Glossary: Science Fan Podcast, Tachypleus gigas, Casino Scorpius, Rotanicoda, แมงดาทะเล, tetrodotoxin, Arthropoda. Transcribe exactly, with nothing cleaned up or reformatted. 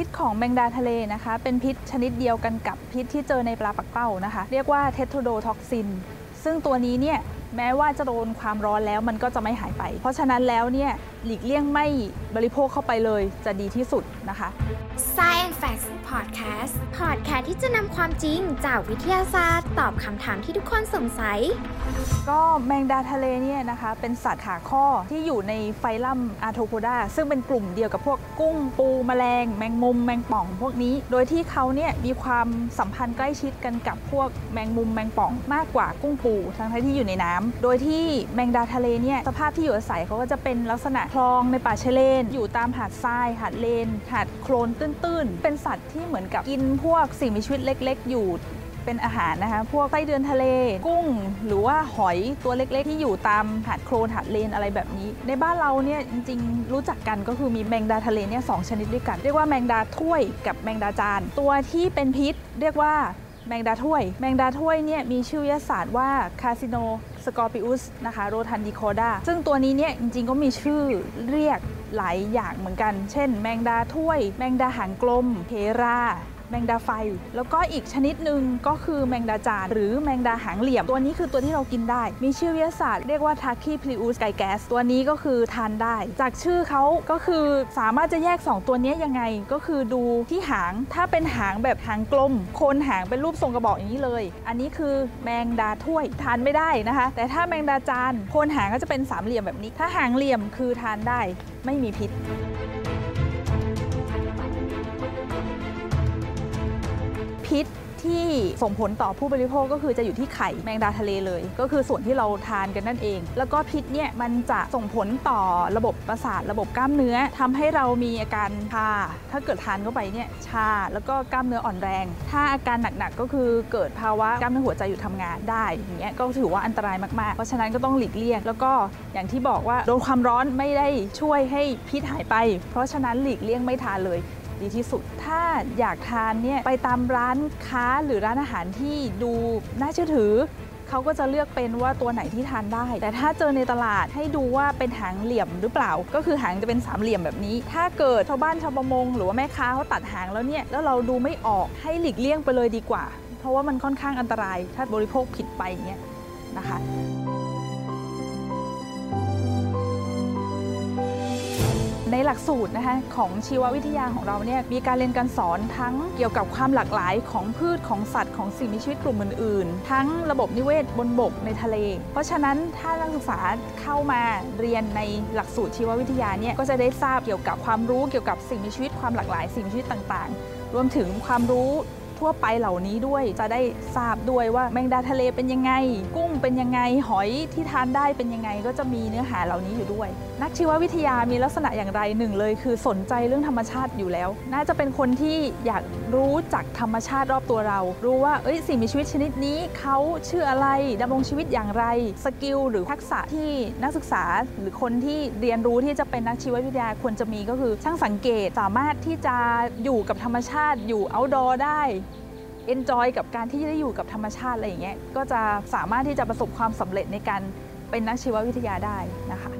พิษของแมงดาทะเลนะคะเป็นพิษชนิดเดียวกันกับพิษที่เจอในปลาปักเป้านะคะเรียกว่าเทโทรโดท็อกซินซึ่งตัวนี้เนี่ยแม้ว่าจะโดนความร้อนแล้วมันก็จะไม่หายไปเพราะฉะนั้นแล้วเนี่ยหลีกเลี่ยงไม่บริโภคเข้าไปเลยจะดีที่สุดนะคะ Science Fan Podcast Podcast ที่จะนำความจริงจากวิทยาศาสตร์ตอบคำถามที่ทุกคนสงสัยก็แมงดาทะเลเนี่ยนะคะเป็นสัตว์ขาข้อที่อยู่ในไฟลัมอาร์โทโคดาซึ่งเป็นกลุ่มเดียวกับพวกกุ้งปูแมลงแมงมุมแมงป่องพวกนี้โดยที่เขาเนี่ยมีความสัมพันธ์ใกล้ชิดกันกับพวกแมงมุมแมงป่องมากกว่ากุ้งปูทั้งที่อยู่ในน้ำโดยที่แมงดาทะเลเนี่ยสภาพที่อยู่อาศัยเขาก็จะเป็นลักษณะคลองในป่าชายเลนอยู่ตามหาดทรายหาดเลนหาดโคลนตื้นๆเป็นสัตว์ที่เหมือนกับกินพวกสิ่งมีชีวิตเล็กๆอยู่เป็นอาหารนะคะพวกไส้เดือนทะเลกุ้งหรือว่าหอยตัวเล็กๆที่อยู่ตามหาดโคลนหาดเลนอะไรแบบนี้ในบ้านเราเนี่ยจริงๆรู้จักกันก็คือมีแมงดาทะเลเนี่ยสองชนิดด้วยกันเรียกว่าแมงดาถ้วยกับแมงดาจานตัวที่เป็นพิษเรียกว่าแมงดาถ้วยแมงดาถ้วยเนี่ยมีชื่อวิทยาศาสตร์ว่า Casino Scorpius นะคะ Rotanicoda ซึ่งตัวนี้เนี่ยจริงๆก็มีชื่อเรียกหลายอย่างเหมือนกันเช่นแมงดาถ้วยแมงดาหางกลมเพราแมงดาไฟแล้วก็อีกชนิดหนึ่งก็คือแมงดาจานหรือแมงดาหางเหลี่ยมตัวนี้คือตัวที่เรากินได้มีชื่อวิทยาศาสตร์เรียกว่าทักคีพลิอุสไกแกสตัวนี้ก็คือทานได้จากชื่อเขาก็คือสามารถจะแยกสองตัวนี้ยังไงก็คือดูที่หางถ้าเป็นหางแบบหางกลมโคนหางเป็นรูปทรงกระบอกอย่างนี้เลยอันนี้คือแมงดาถ้วยทานไม่ได้นะคะแต่ถ้าแมงดาจานโคนหางก็จะเป็นสามเหลี่ยมแบบนี้ถ้าหางเหลี่ยมคือทานได้ไม่มีพิษพิษที่ส่งผลต่อผู้บริโภคก็คือจะอยู่ที่ไข่แมงดาทะเลเลยก็คือส่วนที่เราทานกันนั่นเองแล้วก็พิษเนี่ยมันจะส่งผลต่อระบบประสาทระบบกล้ามเนื้อทำให้เรามีอาการชาถ้าเกิดทานเข้าไปเนี่ยชาแล้วก็กล้ามเนื้ออ่อนแรงถ้าอาการหนักๆก็คือเกิดภาวะกล้ามเนื้อหัวใจหยุดทำงานได้อย่างเงี้ยก็ถือว่าอันตรายมากๆเพราะฉะนั้นก็ต้องหลีกเลี่ยงแล้วก็อย่างที่บอกว่าโดนความร้อนไม่ได้ช่วยให้พิษหายไปเพราะฉะนั้นหลีกเลี่ยงไม่ทานเลยดีที่สุดถ้าอยากทานเนี่ยไปตามร้านค้าหรือร้านอาหารที่ดูน่าเชื่อถือเขาก็จะเลือกเป็นว่าตัวไหนที่ทานได้แต่ถ้าเจอในตลาดให้ดูว่าเป็นหางเหลี่ยมหรือเปล่าก็คือหางจะเป็นสามเหลี่ยมแบบนี้ถ้าเกิดชาวบ้านชาวประมงหรือว่าแม่ค้าเขาตัดหางแล้วเนี่ยแล้วเราดูไม่ออกให้หลีกเลี่ยงไปเลยดีกว่าเพราะว่ามันค่อนข้างอันตรายถ้าบริโภคผิดไปอย่างเงี้ยนะคะในหลักสูตรนะคะของชีววิทยาของเราเนี่ยมีการเรียนการสอนทั้งเกี่ยวกับความหลากหลายของพืชของสัตว์ของสิ่งมีชีวิตกลุ่มอื่นๆทั้งระบบนิเวศบนบกในทะเลเพราะฉะนั้นถ้านักศึกษาเข้ามาเรียนในหลักสูตรชีววิทยาเนี่ยก็จะได้ทราบเกี่ยวกับความรู้เกี่ยวกับสิ่งมีชีวิตความหลากหลายสิ่งมีชีวิตต่างๆรวมถึงความรู้ทั่วไปเหล่านี้ด้วยจะได้ทราบด้วยว่าแมงดาทะเลเป็นยังไงกุ้งเป็นยังไงหอยที่ทานได้เป็นยังไงก็จะมีเนื้อหาเหล่านี้อยู่ด้วยนักชีววิทยามีลักษณะอย่างไรหนึ่งเลยคือสนใจเรื่องธรรมชาติอยู่แล้วน่าจะเป็นคนที่อยากรู้จักธรรมชาติรอบตัวเรารู้ว่าเอ้ยสิ่งมีชีวิตชนิดนี้เขาชื่ออะไรดำรงชีวิตอย่างไรสกิลหรือทักษะที่นักศึกษาหรือคนที่เรียนรู้ที่จะเป็นนักชีววิทยาควรจะมีก็คือช่างสังเกตสามารถที่จะอยู่กับธรรมชาติอยู่เอาท์ดอร์ได้เอนจอยกับการที่ได้อยู่กับธรรมชาติอะไรอย่างเงี้ยก็จะสามารถที่จะประสบความสำเร็จในการเป็นนักชีววิทยาได้นะคะ